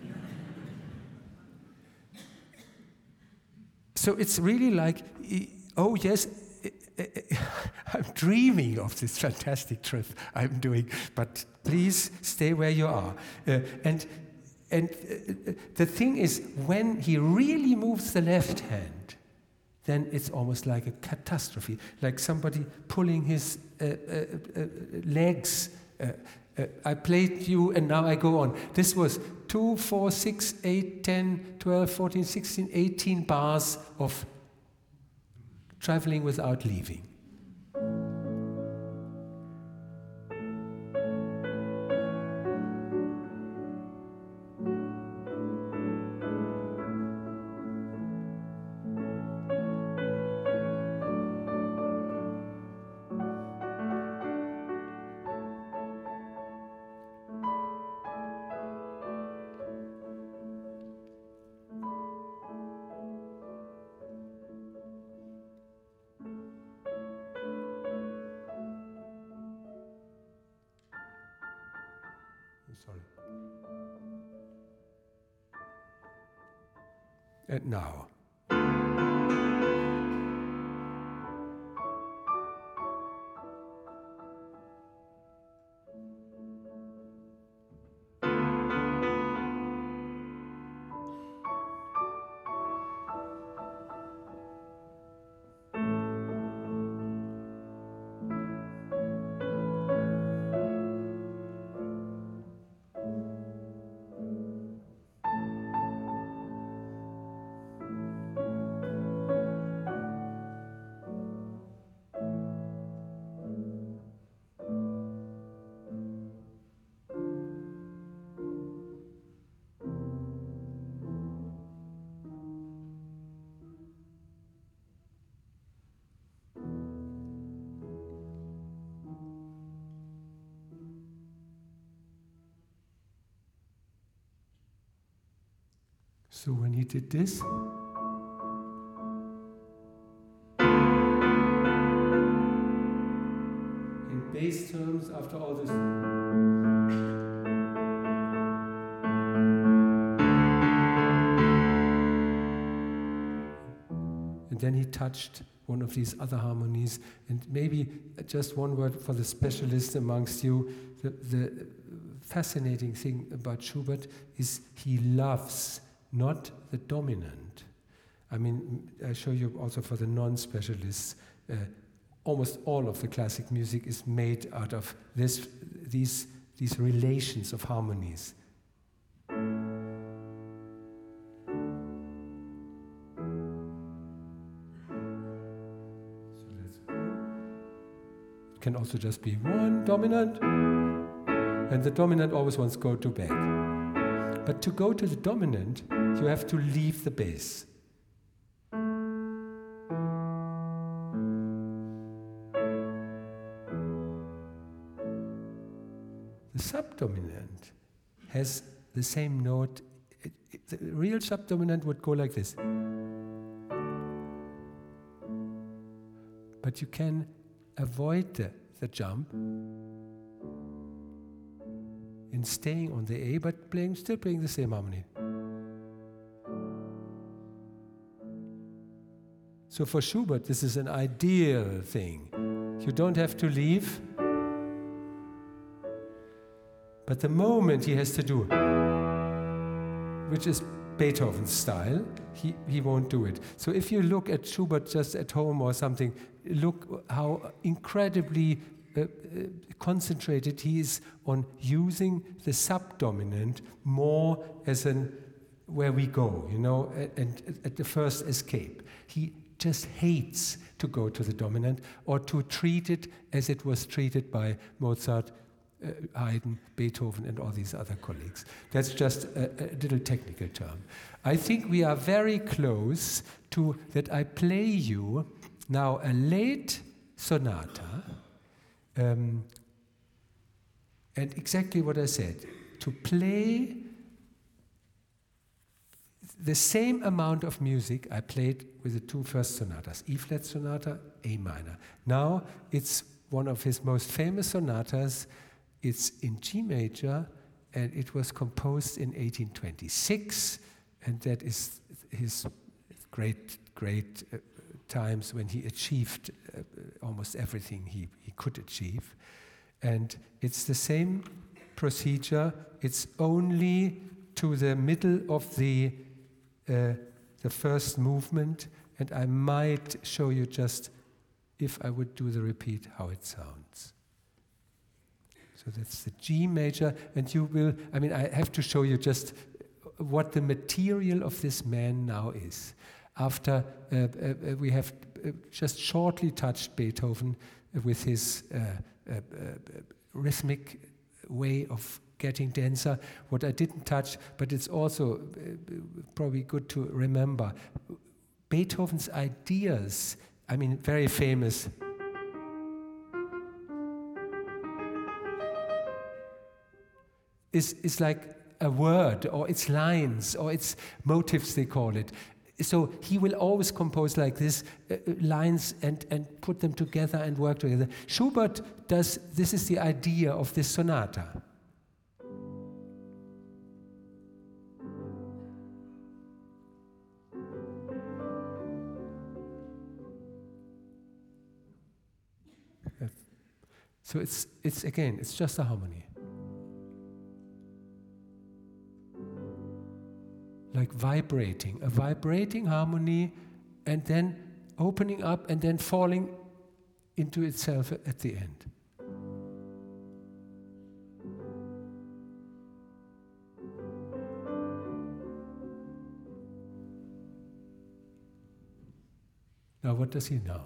So it's really like, oh yes, I'm dreaming of this fantastic trip I'm doing, but please stay where you are. Uh, and and uh, the thing is, when he really moves the left hand, then it's almost like a catastrophe, like somebody pulling his uh, uh, uh, legs. Uh, Uh, I played you, and now I go on. This was two, four, six, eight, ten, twelve, fourteen, sixteen, eighteen bars of traveling without leaving. and now. So when he did this, in bass terms, after all this, and then he touched one of these other harmonies, and maybe just one word for the specialist amongst you, the, the fascinating thing about Schubert is he loves not the dominant. I mean, I show you also for the non-specialists, uh, almost all of the classic music is made out of this, these, these relations of harmonies. So that's, it can also just be one dominant, and the dominant always wants go to back. But to go to the dominant, you have to leave the bass. The subdominant has the same note. It, it, the real subdominant would go like this. But you can avoid the, the jump in staying on the A, but playing, still playing the same harmony. So for Schubert, this is an ideal thing. You don't have to leave, but the moment he has to do, which is Beethoven's style, he, he won't do it. So if you look at Schubert just at home or something, look how incredibly Uh, uh, concentrated he is on using the subdominant more as an where we go, you know, and at the first escape. He just hates to go to the dominant or to treat it as it was treated by Mozart, uh, Haydn, Beethoven, and all these other colleagues. That's just a, a little technical term. I think we are very close to that. I play you now a late sonata. Um, and exactly what I said, to play the same amount of music I played with the two first sonatas, E-flat sonata, A minor. Now it's one of his most famous sonatas. It's in G major, and it was composed in eighteen twenty-six, and that is his great, great uh, times when he achieved uh, almost everything he, he could achieve. And it's the same procedure, it's only to the middle of the, uh, the first movement, and I might show you just, if I would do the repeat, how it sounds. So that's the G major, and you will, I mean, I have to show you just what the material of this man now is. After uh, uh, we have uh, just shortly touched Beethoven with his uh, uh, uh, rhythmic way of getting denser, what I didn't touch, but it's also uh, probably good to remember. Beethoven's ideas, I mean, very famous. It's, it's like a word, or it's lines, or it's motifs, they call it. So he will always compose like this, uh, lines and, and put them together and work together. Schubert does, this is the idea of this sonata. So it's, it's again, it's just a harmony. Like vibrating, a vibrating harmony, and then opening up and then falling into itself at the end. Now, what does he know?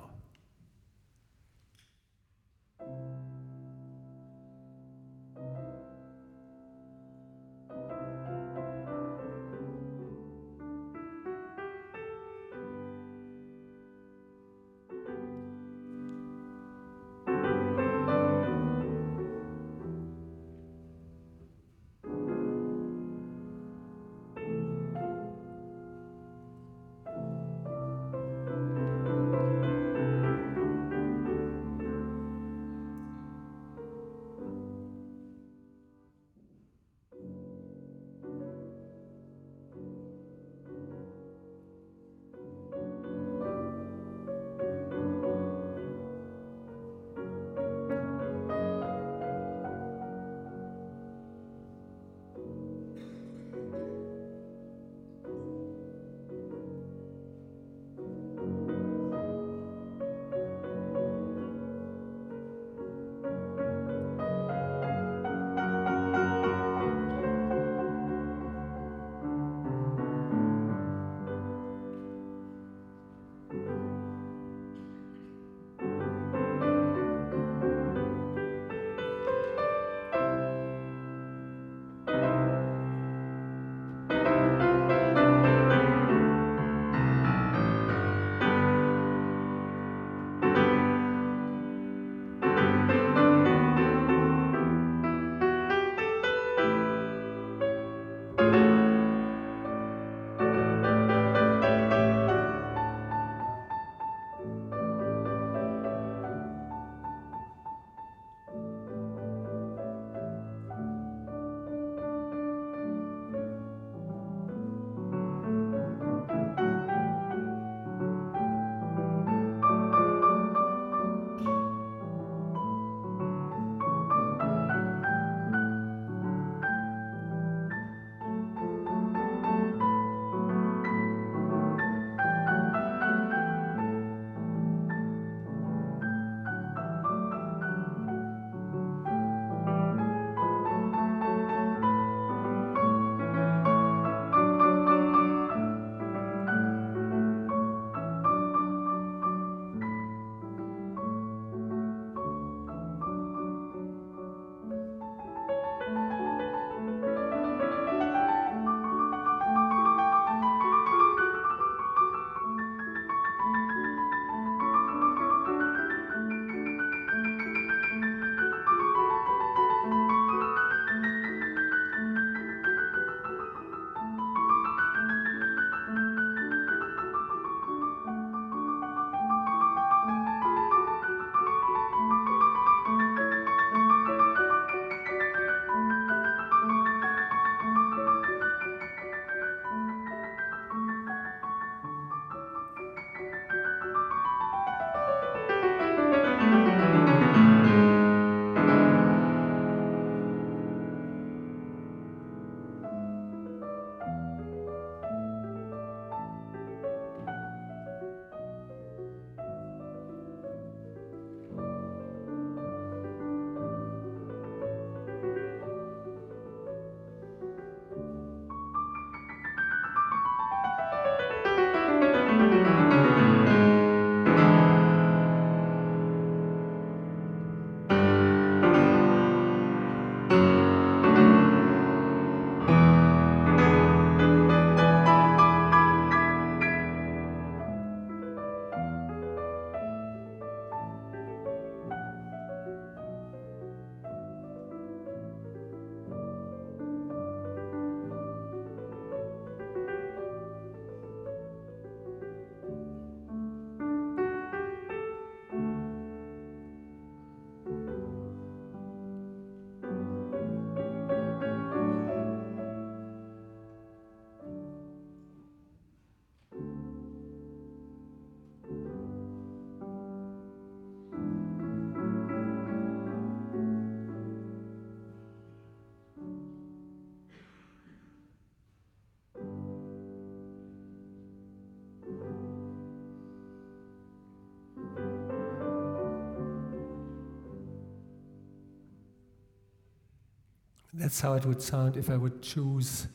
That's how it would sound if I would choose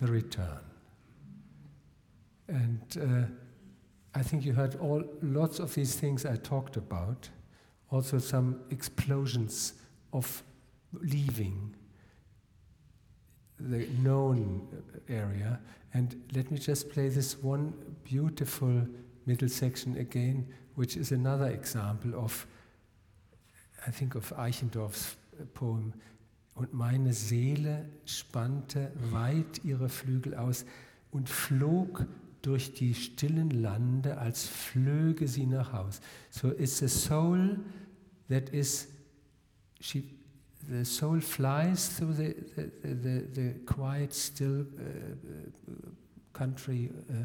the return. And uh, I think you heard all lots of these things I talked about, also some explosions of leaving the known area. And let me just play this one beautiful middle section again, which is another example of, I think, of Eichendorff's poem. Und meine Seele spannte weit ihre Flügel aus und flog durch die stillen Lande, als flöge sie nach Haus. So it's a soul that is, she, the soul flies through the, the, the, the quiet, still uh, country uh,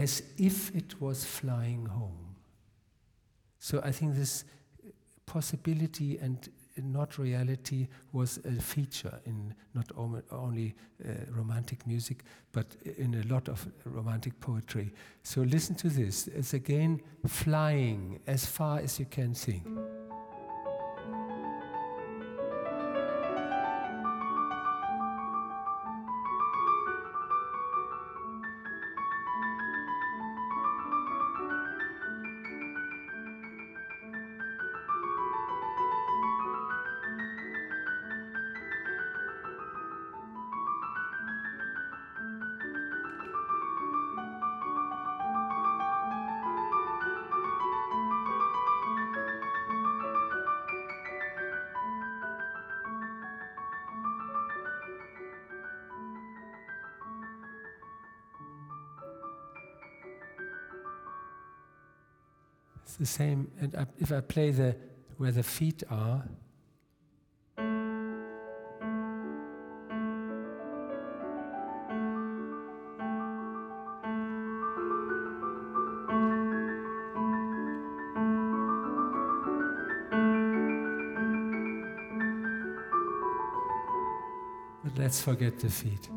as if it was flying home. So I think this possibility and not reality was a feature in not only uh, romantic music, but in a lot of romantic poetry. So listen to this. It's again flying as far as you can think. The same, and I, if I play the where the feet are, but let's forget the feet.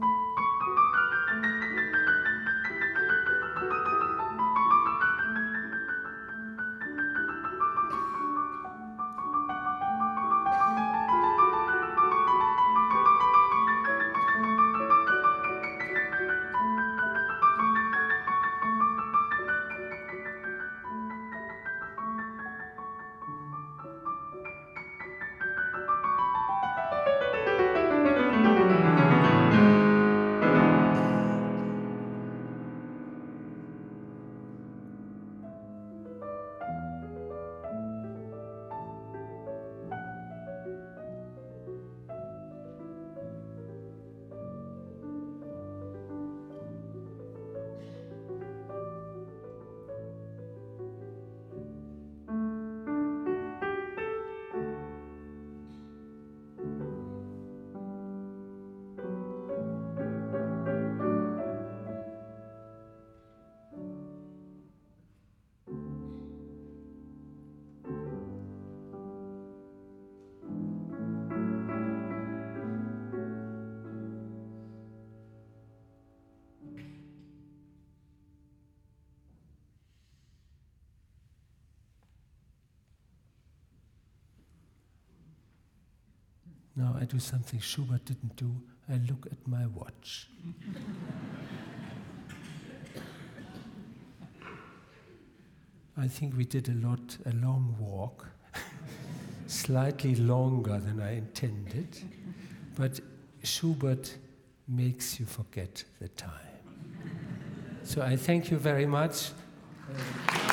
Now I do something Schubert didn't do. I look at my watch. I think we did a lot, a long walk, slightly longer than I intended, but Schubert makes you forget the time. So I thank you very much. Uh,